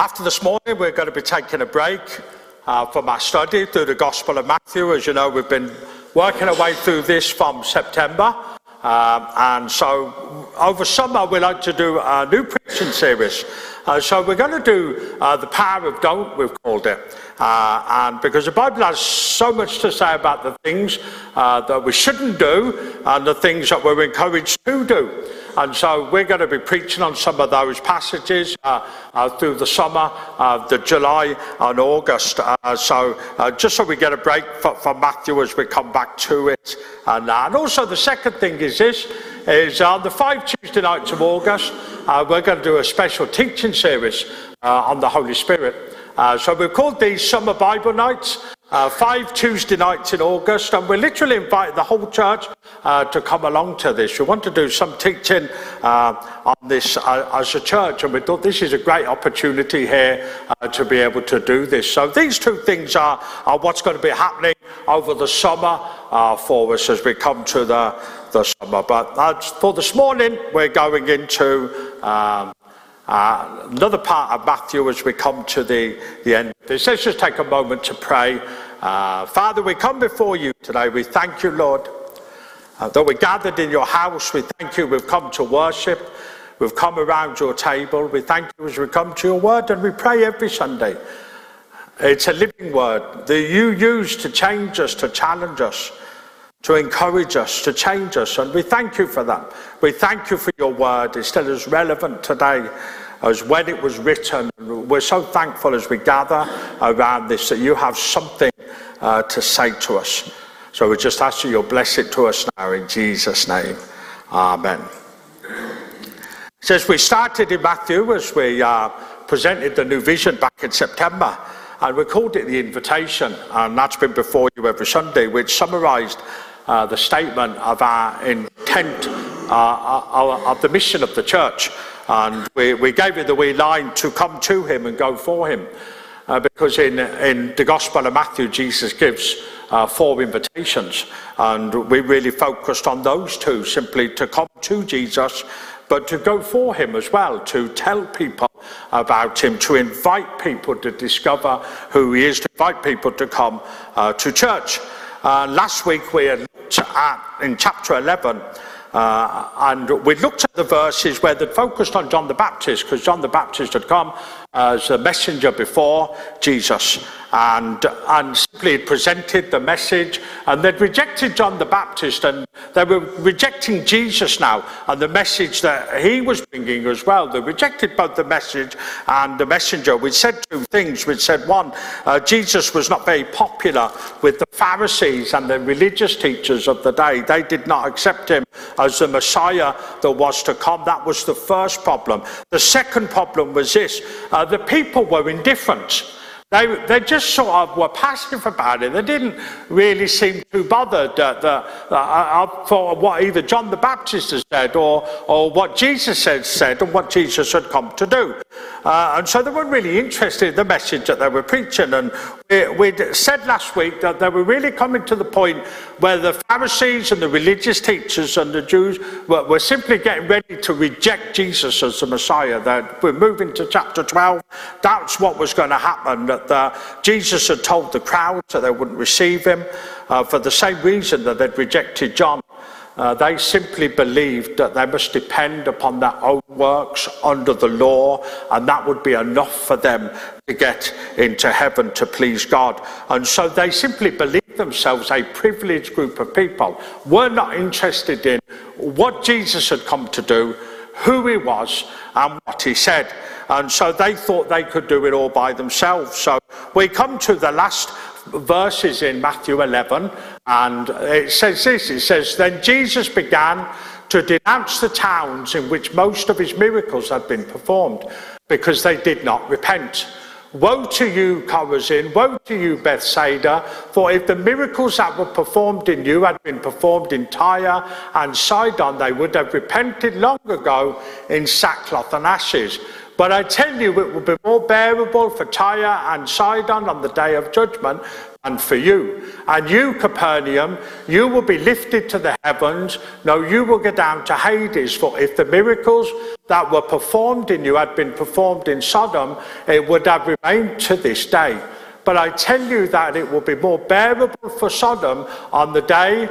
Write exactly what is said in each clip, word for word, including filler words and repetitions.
After this morning, we're going to be taking a break uh, from our study through the Gospel of Matthew. As you know, we've been working our way through this from September. Um, and so over summer we like to do a new preaching series, uh, so we're going to do uh, the power of don't, we've called it, uh, and because the Bible has so much to say about the things uh, that we shouldn't do and the things that we're encouraged to do. And so we're going to be preaching on some of those passages uh, uh, through the summer, uh, the July and August. Uh, so uh, just so we get a break for, for Matthew as we come back to it. And, uh, and also the second thing is this, is on uh, the five Tuesday nights of August, uh, we're going to do a special teaching series uh, on the Holy Spirit. Uh, so we've called these Summer Bible Nights. Uh, five Tuesday nights in August, and we're literally inviting the whole church uh, to come along to this. We want to do some teaching uh, on this uh, as a church, and we thought this is a great opportunity here uh, to be able to do this. So these two things are, are what's going to be happening over the summer uh, for us as we come to the, the summer. But uh, for this morning, we're going into um, Uh, another part of Matthew as we come to the, the end of this. Let's just take a moment to pray. Uh, Father, we come before you today. We thank you, Lord, uh, that we're gathered in your house. We thank you. We've come to worship. We've come around your table. We thank you as we come to your word, and we pray every Sunday. It's a living word that you use to change us, to challenge us, to encourage us, to change us, and we thank you for that. We thank you for your word. It's still as relevant today as when it was written. We're so thankful as we gather around this that you have something uh, to say to us. So we just ask you, you'll bless it to us now in Jesus' name. Amen. Since we started in Matthew, as we uh, presented the new vision back in September, and we called it the invitation, and that's been before you every Sunday, which summarised Uh, the statement of our intent uh, of the mission of the church. And we, we gave it the wee line to come to him and go for him, uh, because in, in the Gospel of Matthew, Jesus gives uh, four invitations, and we really focused on those two, simply to come to Jesus, but to go for him as well, to tell people about him, to invite people to discover who he is, to invite people to come uh, to church. Uh, last week we had looked at, in chapter eleven, uh, and we looked at the verses where they focused on John the Baptist, because John the Baptist had come as a messenger before Jesus, and, and simply presented the message, and they'd rejected John the Baptist, and they were rejecting Jesus now, and the message that he was bringing as well. They rejected both the message and the messenger. We said two things. We said, one, uh, Jesus was not very popular with the Pharisees and the religious teachers of the day. They did not accept him as the Messiah that was to come. That was the first problem. The second problem was this. Uh, Uh, the people were indifferent. They, they just sort of were passive about it. They didn't really seem too bothered uh, the, uh, for what either John the Baptist has said or, or what Jesus had said and what Jesus had come to do. Uh, and so they weren't really interested in the message that they were preaching. And we said last week that they were really coming to the point where the Pharisees and the religious teachers and the Jews were, were simply getting ready to reject Jesus as the Messiah. That we're moving to chapter twelve. That's what was going to happen. That the, Jesus had told the crowds that they wouldn't receive him uh, for the same reason that they'd rejected John. Uh, they simply believed that they must depend upon their own works under the law, and that would be enough for them to get into heaven, to please God. And so they simply believed themselves a privileged group of people, were not interested in what Jesus had come to do, who he was, and what he said. And so they thought they could do it all by themselves. So we come to the last verses in Matthew eleven, and it says this. It says, then Jesus began to denounce the towns in which most of his miracles had been performed, because they did not repent. Woe to you, Chorazin! Woe to you, Bethsaida! For if the miracles that were performed in you had been performed in Tyre and Sidon, they would have repented long ago in sackcloth and ashes. But I tell you, it will be more bearable for Tyre and Sidon on the day of judgment than for you. And you, Capernaum, you will be lifted to the heavens. No, you will go down to Hades. For if the miracles that were performed in you had been performed in Sodom, it would have remained to this day. But I tell you that it will be more bearable for Sodom on the day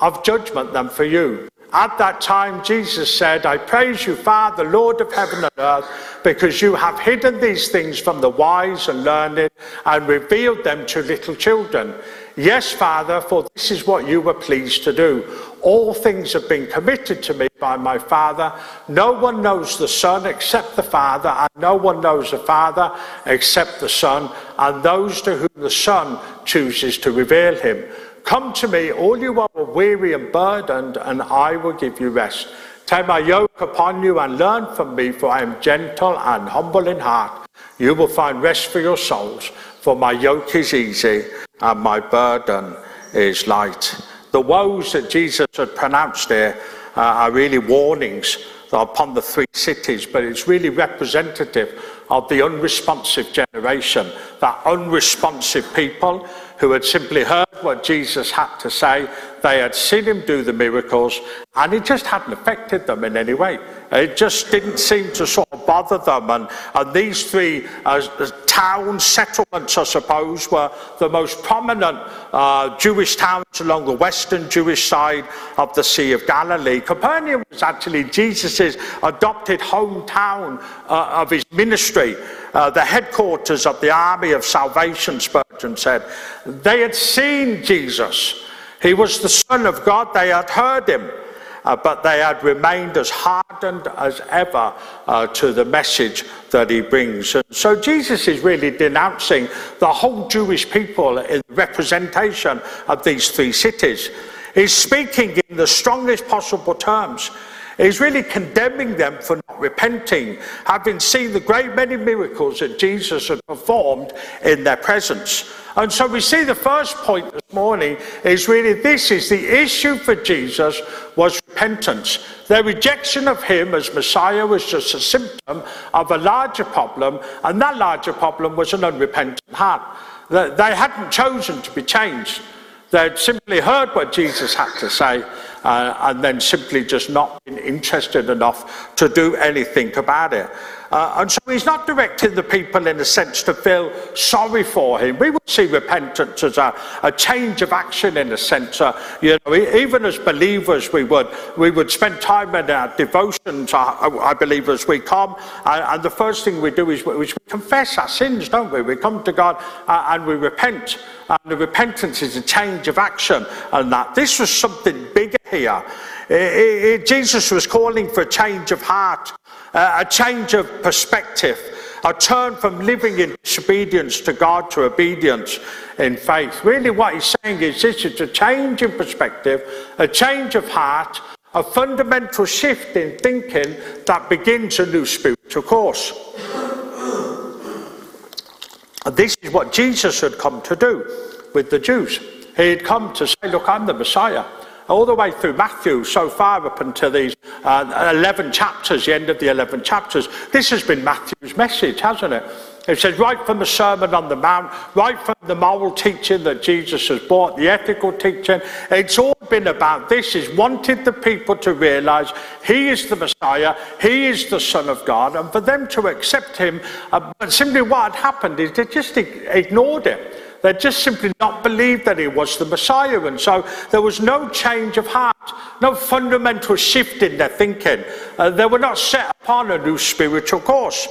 of judgment than for you. At that time, Jesus said, I praise you, Father, Lord of heaven and earth, because you have hidden these things from the wise and learned and revealed them to little children. Yes, Father, for this is what you were pleased to do. All things have been committed to me by my Father. No one knows the Son except the Father, and no one knows the Father except the Son, and those to whom the Son chooses to reveal him. Come to me, all you are weary and burdened, and I will give you rest. Take my yoke upon you and learn from me, for I am gentle and humble in heart. You will find rest for your souls, for my yoke is easy and my burden is light. The woes that Jesus had pronounced there uh, are really warnings upon the three cities, but it's really representative of the unresponsive generation, that unresponsive people who had simply heard what Jesus had to say. They had seen him do the miracles, and it just hadn't affected them in any way. It just didn't seem to sort of bother them, and, and these three uh, town settlements, I suppose, were the most prominent uh, Jewish towns along the western Jewish side of the Sea of Galilee. Capernaum was actually Jesus' adopted hometown uh, of his ministry, uh, the headquarters of the army of salvation, Spurgeon said. They had seen Jesus. He was the Son of God. They had heard him, uh, but they had remained as hardened as ever uh, to the message that he brings. And so Jesus is really denouncing the whole Jewish people in representation of these three cities. He's speaking in the strongest possible terms. He's really condemning them for not repenting, having seen the great many miracles that Jesus had performed in their presence. And so we see the first point this morning is really this is the issue for Jesus was repentance. Their rejection of him as Messiah was just a symptom of a larger problem, and that larger problem was an unrepentant heart. They hadn't chosen to be changed. They'd simply heard what Jesus had to say uh, and then simply just not been interested enough to do anything about it. Uh, and so he's not directing the people in a sense to feel sorry for him. We would see repentance as a, a change of action in a sense. Uh, you know, even as believers, we would we would spend time in our devotions, I, I believe, as we come. And, and the first thing we do is we, we confess our sins, don't we? We come to God uh, and we repent. And the repentance is a change of action, and that this was something bigger here. It, it, it, Jesus was calling for a change of heart. Uh, a change of perspective, a turn from living in disobedience to God to obedience in faith. Really what he's saying is this is a change in perspective, a change of heart, a fundamental shift in thinking that begins a new spiritual course. This is what Jesus had come to do with the Jews. He had come to say, look, I'm the Messiah. All the way through Matthew, so far up until these uh, eleven chapters, the end of the eleven chapters, this has been Matthew's message, hasn't it? It says right from the Sermon on the Mount, right from the moral teaching that Jesus has brought, the ethical teaching, it's all been about this. He's wanted the people to realise he is the Messiah, he is the Son of God, and for them to accept him. Uh, but simply what had happened is they just ignored it. They just simply not believed that he was the Messiah. And so there was no change of heart, no fundamental shift in their thinking. Uh, they were not set upon a new spiritual course.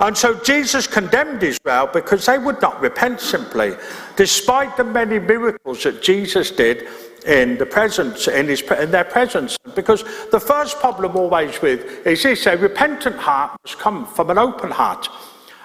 And so Jesus condemned Israel because they would not repent simply, despite the many miracles that Jesus did in the presence, in, his, in their presence. Because the first problem always with is this, a repentant heart must come from an open heart.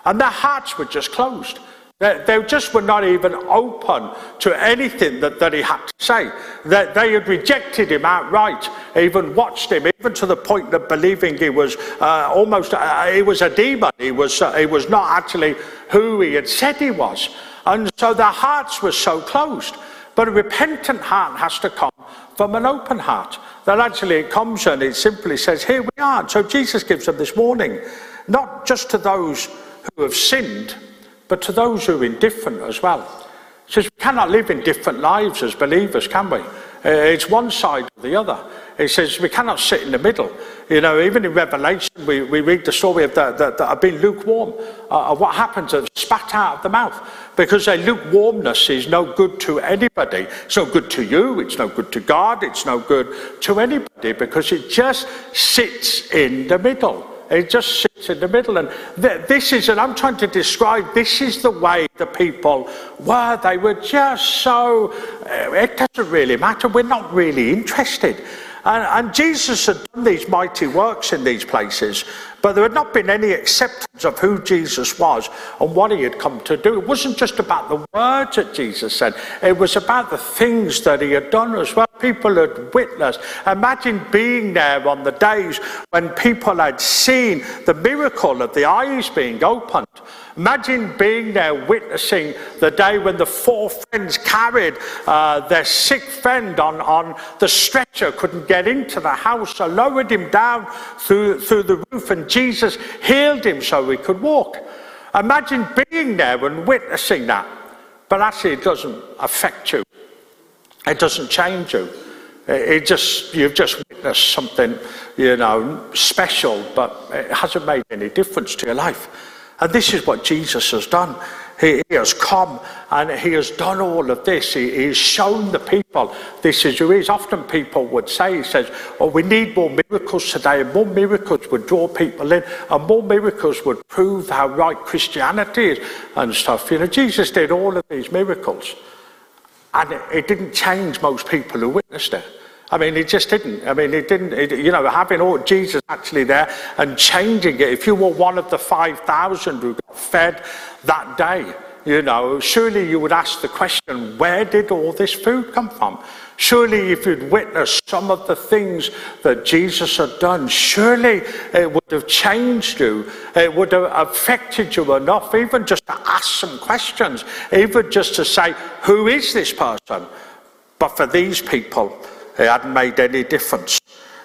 And their hearts were just closed. They just were not even open to anything that, that he had to say. They, they had rejected him outright, even watched him, even to the point of believing he was uh, almost, uh, he was a demon. He was, uh, he was not actually who he had said he was. And so their hearts were so closed. But a repentant heart has to come from an open heart. That actually it comes and it simply says, here we are. So Jesus gives them this warning. not just to those who have sinned, but to those who are indifferent as well. He says, we cannot live indifferent lives as believers, can we? It's one side or the other. He says, we cannot sit in the middle. You know, even in Revelation, we, we read the story of the, the, that have been lukewarm, uh, of what happened to them, spat out of the mouth, because their lukewarmness is no good to anybody. It's no good to you, it's no good to God, it's no good to anybody, because it just sits in the middle. It just sits in the middle. And th this is, and I'm trying to describe, this is the way the people were. They were just so, it doesn't really matter, we're not really interested. And, and Jesus had done these mighty works in these places, but there had not been any acceptance of who Jesus was and what he had come to do. It wasn't just about the words that Jesus said, it was about the things that he had done as well. People had witnessed. Imagine being there on the days when people had seen the miracle of the eyes being opened. Imagine being there witnessing the day when the four friends carried uh, their sick friend on, on the stretcher, couldn't get into the house, so lowered him down through, through the roof, and Jesus healed him so he could walk. Imagine being there and witnessing that, but actually it doesn't affect you. It doesn't change you. It just, you've just witnessed something, you know, special, but it hasn't made any difference to your life. And this is what Jesus has done. He, he has come and he has done all of this. He, he has shown the people this is who he is. Often people would say, he says, oh, we need more miracles today, and more miracles would draw people in, and more miracles would prove how right Christianity is and stuff. You know, Jesus did all of these miracles, and it, it didn't change most people who witnessed it. I mean, it just didn't. I mean, it didn't, it, you know, having all Jesus actually there and changing it. If you were one of the five thousand who got fed that day, you know, surely you would ask the question, where did all this food come from? Surely if you'd witnessed some of the things that Jesus had done, surely it would have changed you. It would have affected you enough, even just to ask some questions, even just to say, who is this person? But for these people, it hadn't made any difference.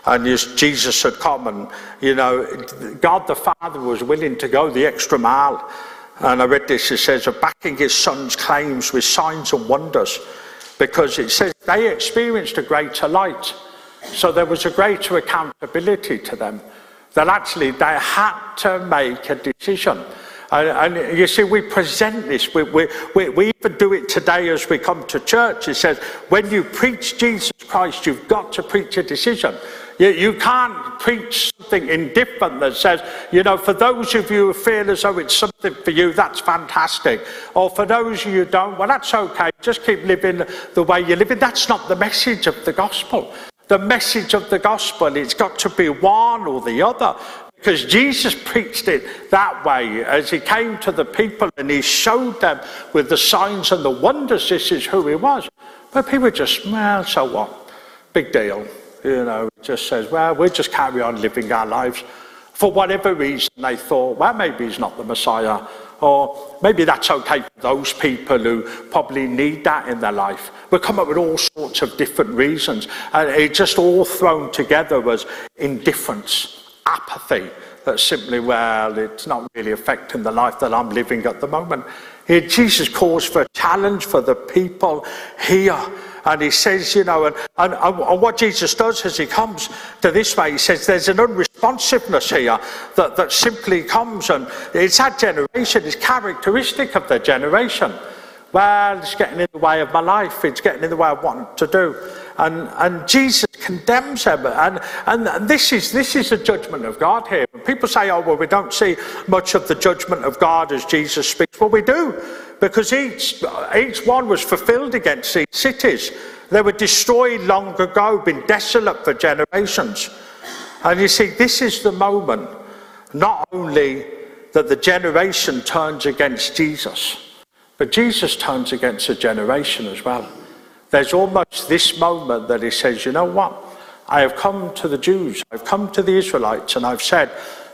And Jesus had come, and, you know, God the Father was willing to go the extra mile. And I read this, it says, of backing his son's claims with signs and wonders, because it says they experienced a greater light. So there was a greater accountability to them, that actually they had to make a decision. And, and you see, we present this, we, we, we, we even do it today as we come to church. It says, when you preach Jesus Christ, you've got to preach a decision. You, you can't preach something indifferent that says, you know, for those of you who feel as though it's something for you, that's fantastic. Or for those of you who don't, well, that's okay, just keep living the way you're living. That's not the message of the gospel. The message of the gospel, it's got to be one or the other. Because Jesus preached it that way as he came to the people and he showed them with the signs and the wonders this is who he was. But people just, well, so what? Big deal. You know, it just says, well, we'll just carry on living our lives. For whatever reason they thought, well, maybe he's not the Messiah. Or maybe that's okay for those people who probably need that in their life. We come up with all sorts of different reasons. And it's just all thrown together as indifference. Apathy, that simply, well, it's not really affecting the life that I'm living at the moment. Here, Jesus calls for a challenge for the people here. And he says, you know, and, and, and what Jesus does as he comes to this way, he says there's an unresponsiveness here that, that simply comes, and it's that generation, it's characteristic of their generation. Well, it's getting in the way of my life, it's getting in the way I want to do. And, and Jesus condemns them, and, and, and this is this is the judgment of God here. When people say, oh, well, we don't see much of the judgment of God as Jesus speaks. Well, we do, because each, each one was fulfilled against these cities. They were destroyed long ago, been desolate for generations. And you see, this is the moment, not only that the generation turns against Jesus, but Jesus turns against a generation as well. There's almost this moment that he says, you know what? I have come to the Jews, I've come to the Israelites, and I've said,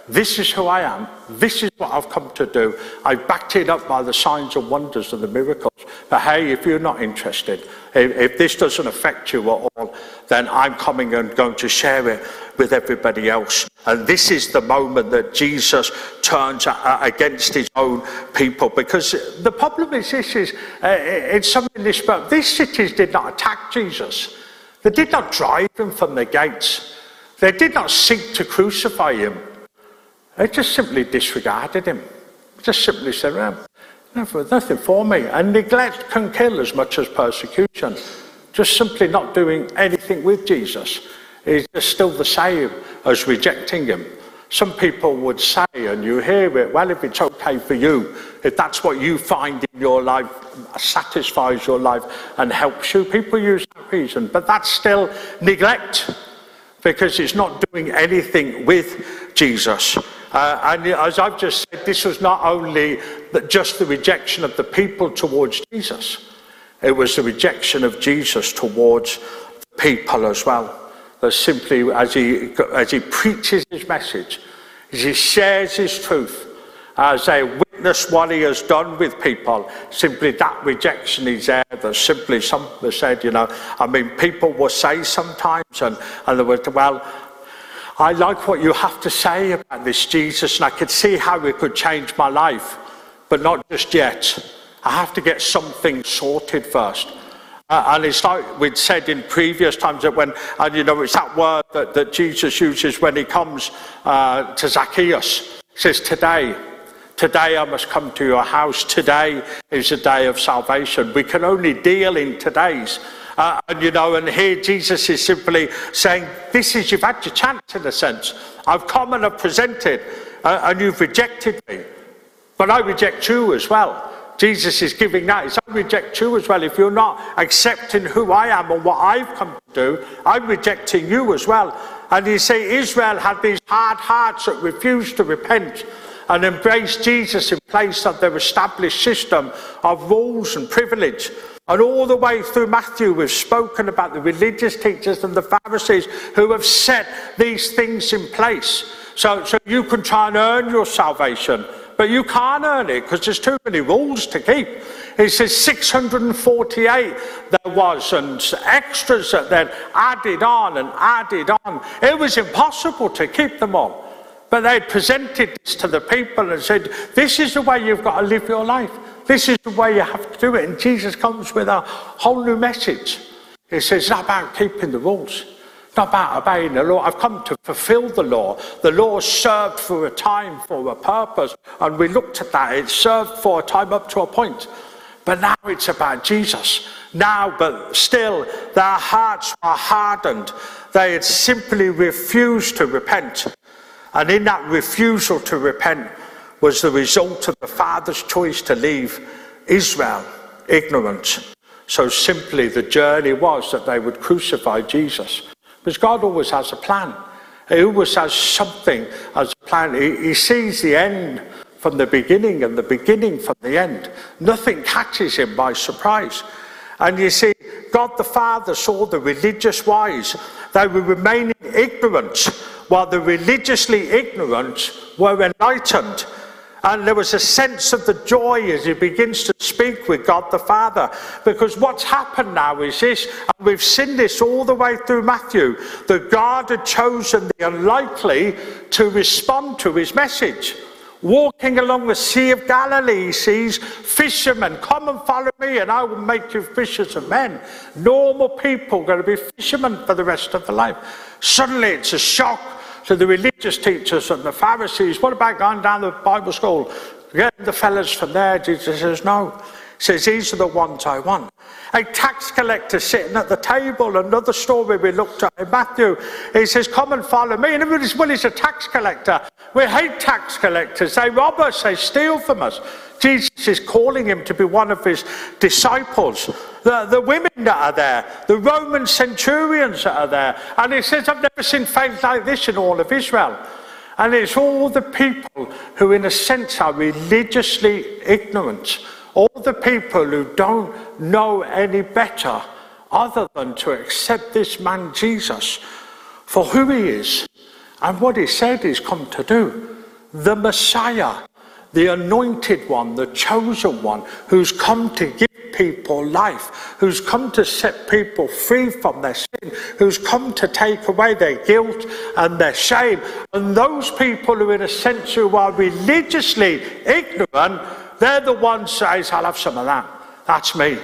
this is who I am, this is what I've come to do. I've backed it up by the signs and wonders and the miracles. But hey, if you're not interested, if, if this doesn't affect you at all, then I'm coming and going to share it with everybody else. And this is the moment that Jesus turns against his own people, because the problem is this is uh, it's something this, but these cities did not attack Jesus. They did not drive him from the gates. They did not seek to crucify him. They just simply disregarded him. Just simply said, well, nothing for me. And neglect can kill as much as persecution. Just simply not doing anything with Jesus is just still the same as rejecting him. Some people would say, and you hear it, well, if it's okay for you, if that's what you find in your life, satisfies your life and helps you, people use that reason. But that's still neglect, because it's not doing anything with Jesus. Uh, and as I've just said, this was not only just the rejection of the people towards Jesus, it was the rejection of Jesus towards the people as well. That simply, as he, as he preaches his message, as he shares his truth, as they witness what he has done with people, simply that rejection is there. That simply some said, you know, I mean, people will say sometimes, and, and they would, well, I like what you have to say about this Jesus, and I could see how it could change my life, but not just yet. I have to get something sorted first. Uh, and it's like we'd said in previous times, that when, and you know, it's that word that, that Jesus uses when he comes uh, to Zacchaeus. He says, today, today I must come to your house. Today is the day of salvation. We can only deal in today's. Uh, and you know, and here Jesus is simply saying, this is, you've had your chance in a sense. I've come and I've presented, uh, and you've rejected me. But I reject you as well. Jesus is giving that. It's, I reject you as well. If you're not accepting who I am and what I've come to do, I'm rejecting you as well. And you see, Israel had these hard hearts that refused to repent and embrace Jesus in place of their established system of rules and privilege. And all the way through Matthew, we've spoken about the religious teachers and the Pharisees who have set these things in place. So, so you can try and earn your salvation, but you can't earn it because there's too many rules to keep. It says six hundred forty-eight there was, and extras that then added on and added on. It was impossible to keep them all. But they presented this to the people and said, this is the way you've got to live your life. This is the way you have to do it. And Jesus comes with a whole new message. He says, it's not about keeping the rules. It's not about obeying the law. I've come to fulfill the law. The law served for a time, for a purpose. And we looked at that. It served for a time up to a point. But now it's about Jesus. Now, but still, their hearts were hardened. They had simply refused to repent. And in that refusal to repent was the result of the Father's choice to leave Israel ignorant. So simply the journey was that they would crucify Jesus. Because God always has a plan. He always has something as a plan. He, he sees the end from the beginning and the beginning from the end. Nothing catches him by surprise. And you see, God the Father saw the religious wise. They were remaining ignorant, while the religiously ignorant were enlightened. And there was a sense of the joy as he begins to speak with God the Father. Because what's happened now is this, and we've seen this all the way through Matthew, that God had chosen the unlikely to respond to his message. Walking along the Sea of Galilee, he sees fishermen, come and follow me and I will make you fishers of men. Normal people are going to be fishermen for the rest of their life. Suddenly it's a shock to the religious teachers and the Pharisees. What about going down to the Bible school, getting the fellas from there? Jesus says no. He says, these are the ones I want. A tax collector sitting at the table, another story we looked at in Matthew. He says, come and follow me. And everybody's, well, he's a tax collector. We hate tax collectors. They rob us. They steal from us. Jesus is calling him to be one of his disciples. The, the women that are there, the Roman centurions that are there. And he says, I've never seen faith like this in all of Israel. And it's all the people who, in a sense, are religiously ignorant. All the people who don't know any better other than to accept this man Jesus for who he is and what he said he's come to do. The Messiah, the anointed one, the chosen one, who's come to give people life, who's come to set people free from their sin, who's come to take away their guilt and their shame. And those people who, in a sense, who are religiously ignorant, they're the ones who say, I'll have some of that. That's me.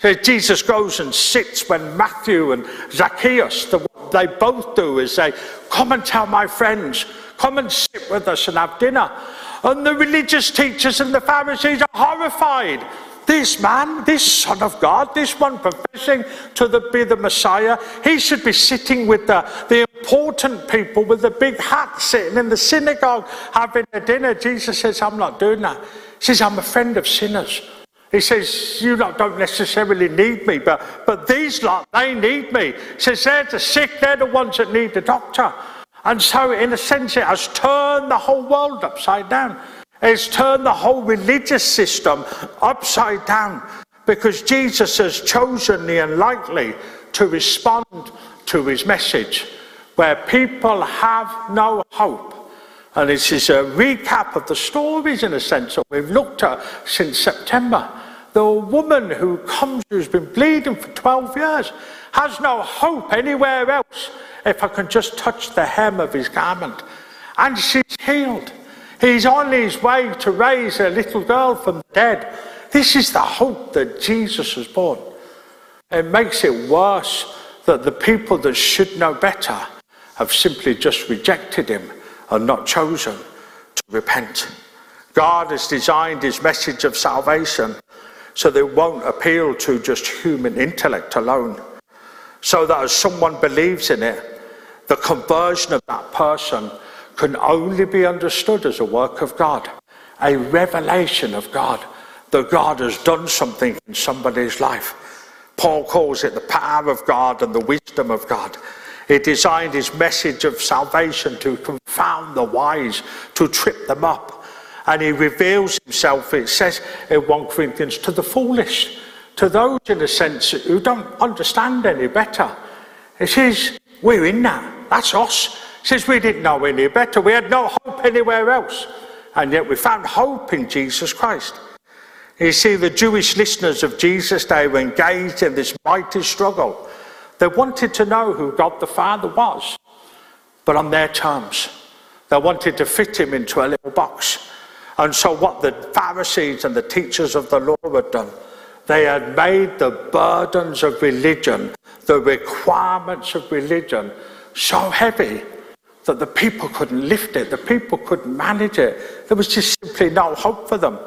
So Jesus goes and sits when Matthew and Zacchaeus, the, what they both do is they come and tell my friends, come and sit with us and have dinner. And the religious teachers and the Pharisees are horrified. This man, this son of God, this one professing to the, be the Messiah, he should be sitting with the, the important people with the big hat, sitting in the synagogue having a dinner. Jesus says, I'm not doing that. He says, I'm a friend of sinners. He says, you lot don't necessarily need me, but, but these lot, they need me. He says, they're the sick, they're the ones that need the doctor. And so, in a sense, it has turned the whole world upside down. It's turned the whole religious system upside down, because Jesus has chosen the unlikely to respond to his message, where people have no hope. And this is a recap of the stories, in a sense, that we've looked at since September. The woman who comes, who's been bleeding for twelve years, has no hope anywhere else. If I can just touch the hem of his garment. And she's healed. He's on his way to raise a little girl from the dead. This is the hope that Jesus has born. It makes it worse that the people that should know better have simply just rejected him and not chosen to repent. God has designed his message of salvation so that it won't appeal to just human intellect alone. So that as someone believes in it, the conversion of that person can only be understood as a work of God, a revelation of God, that God has done something in somebody's life. Paul calls it the power of God and the wisdom of God. He designed his message of salvation to confound the wise, to trip them up. And he reveals himself, it says in First Corinthians, to the foolish, to those, in a sense, who don't understand any better. It says, we're in that. That's us. It says, we didn't know any better. We had no hope anywhere else. And yet we found hope in Jesus Christ. You see, the Jewish listeners of Jesus' day were engaged in this mighty struggle. They wanted to know who God the Father was, but on their terms. They wanted to fit him into a little box. And so what the Pharisees and the teachers of the law had done, they had made the burdens of religion, the requirements of religion, so heavy that the people couldn't lift it, the people couldn't manage it. There was just simply no hope for them.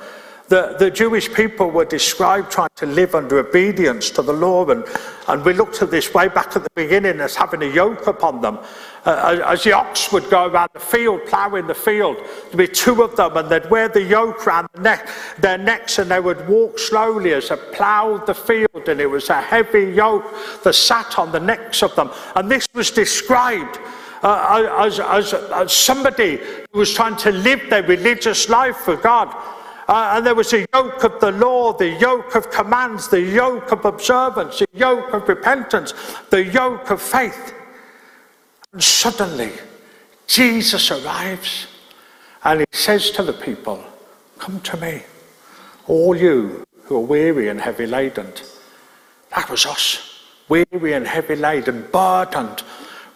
The, the Jewish people were described trying to live under obedience to the law, and, and we looked at this way back at the beginning as having a yoke upon them. Uh, as the ox would go around the field, ploughing the field, there'd be two of them, and they'd wear the yoke around the neck, their necks, and they would walk slowly as they ploughed the field, and it was a heavy yoke that sat on the necks of them. And this was described uh, as, as, as somebody who was trying to live their religious life for God. Uh, and there was a yoke of the law, the yoke of commands, the yoke of observance, the yoke of repentance, the yoke of faith. And suddenly, Jesus arrives and he says to the people, come to me, all you who are weary and heavy laden. That was us, weary and heavy laden, burdened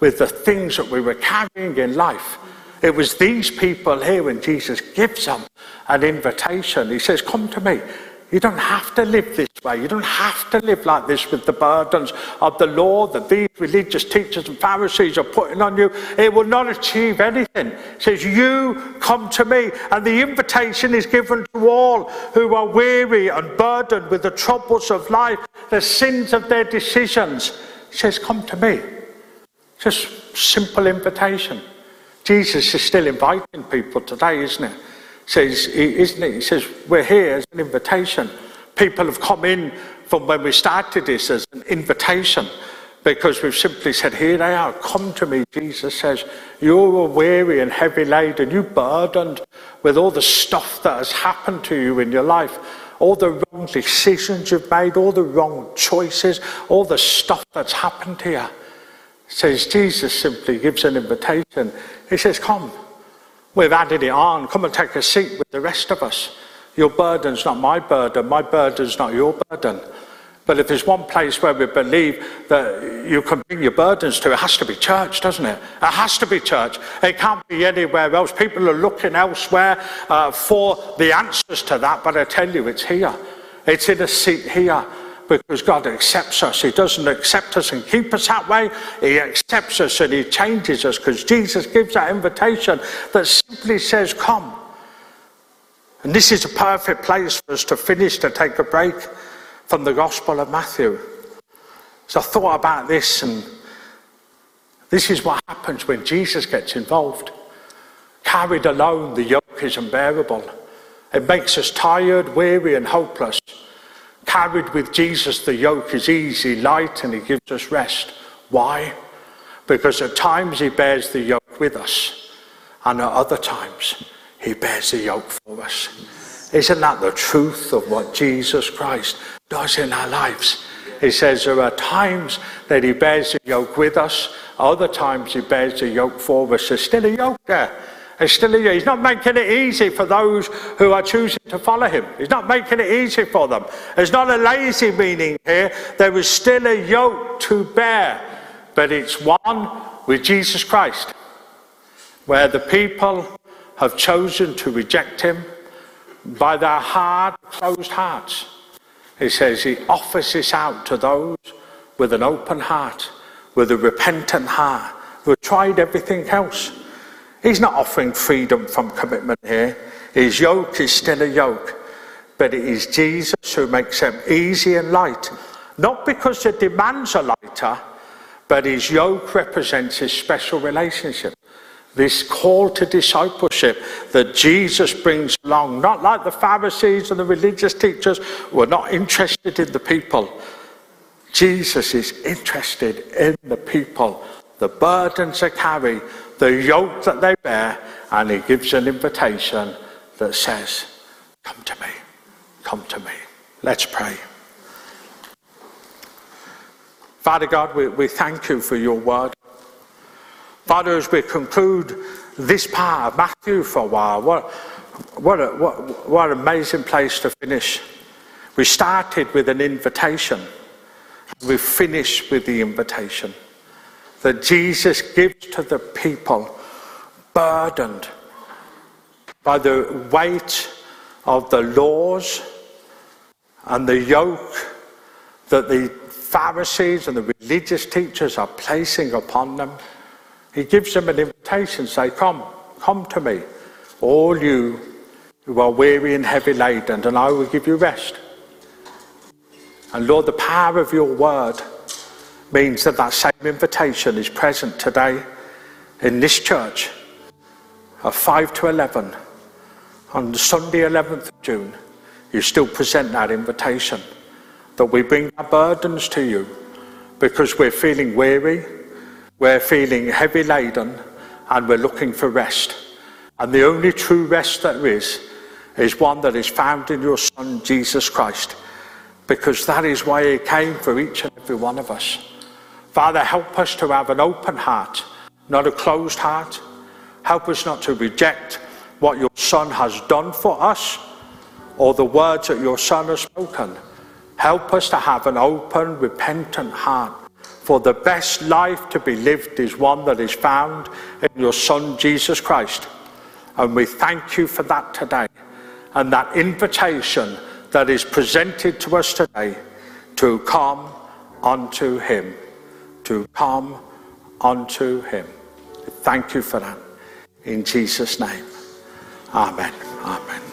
with the things that we were carrying in life. It was these people here, and Jesus gives them an invitation. He says, come to me. You don't have to live this way. You don't have to live like this with the burdens of the law that these religious teachers and Pharisees are putting on you. It will not achieve anything. He says, you come to me. And the invitation is given to all who are weary and burdened with the troubles of life, the sins of their decisions. He says, come to me. Just simple invitation. Jesus is still inviting people today, isn't he? Says, isn't he? He says, we're here as an invitation. People have come in from when we started this as an invitation, because we've simply said, here they are, come to me. Jesus says, you're weary and heavy laden, you're burdened with all the stuff that has happened to you in your life. All the wrong decisions you've made, all the wrong choices, all the stuff that's happened to you. Says Jesus simply gives an invitation. He says, come. We've added it on. Come and take a seat with the rest of us. Your burden's not my burden, my burden's not your burden. But if there's one place where we believe that you can bring your burdens to, it has to be church, doesn't it? It has to be church. It can't be anywhere else. People are looking elsewhere uh, for the answers to that, but I tell you, it's here. It's in a seat here, because God accepts us. He doesn't accept us and keep us that way. He accepts us and He changes us, because Jesus gives that invitation that simply says, come. And this is a perfect place for us to finish, to take a break from the Gospel of Matthew. So I thought about this, and this is what happens when Jesus gets involved. Carried alone, the yoke is unbearable. It makes us tired, weary and hopeless. Carried with Jesus, the yoke is easy, light, and He gives us rest. Why? Because at times He bears the yoke with us, and at other times He bears the yoke for us. Isn't that the truth of what Jesus Christ does in our lives? He says there are times that He bears the yoke with us, other times He bears the yoke for us. There's still a yoke there. There's still a yoke. He's not making it easy for those who are choosing to follow Him. He's not making it easy for them. There's not a lazy meaning here. There is still a yoke to bear, but it's one with Jesus Christ, where the people have chosen to reject Him by their hard, closed hearts. He says He offers this out to those with an open heart, with a repentant heart, who have tried everything else. He's not offering freedom from commitment here. His yoke is still a yoke, but it is Jesus who makes them easy and light, not because the demands are lighter, but His yoke represents His special relationship. This call to discipleship that Jesus brings along, not like the Pharisees and the religious teachers who are not interested in the people. Jesus is interested in the people, the burdens they carry, the yoke that they bear, and He gives an invitation that says, come to me, come to me. Let's pray. Father God, we, we thank You for Your word. Father, as we conclude this part of Matthew for a while, what, what, a, what, what an amazing place to finish. We started with an invitation. We finish with the invitation that Jesus gives to the people burdened by the weight of the laws and the yoke that the Pharisees and the religious teachers are placing upon them. He gives them an invitation, say, come, come to me, all you who are weary and heavy laden, and I will give you rest. And Lord, the power of Your word means that that same invitation is present today in this church at five to eleven, on Sunday eleventh of June. You still present that invitation, that we bring our burdens to You because we're feeling weary, we're feeling heavy laden, and we're looking for rest. And the only true rest there is, is one that is found in Your Son, Jesus Christ, because that is why He came for each and every one of us. Father, help us to have an open heart, not a closed heart. Help us not to reject what Your Son has done for us, or the words that Your Son has spoken. Help us to have an open, repentant heart. For the best life to be lived is one that is found in Your Son, Jesus Christ. And we thank You for that today, and that invitation that is presented to us today, to come unto Him, to come unto Him. Thank You for that. In Jesus' name, amen, amen.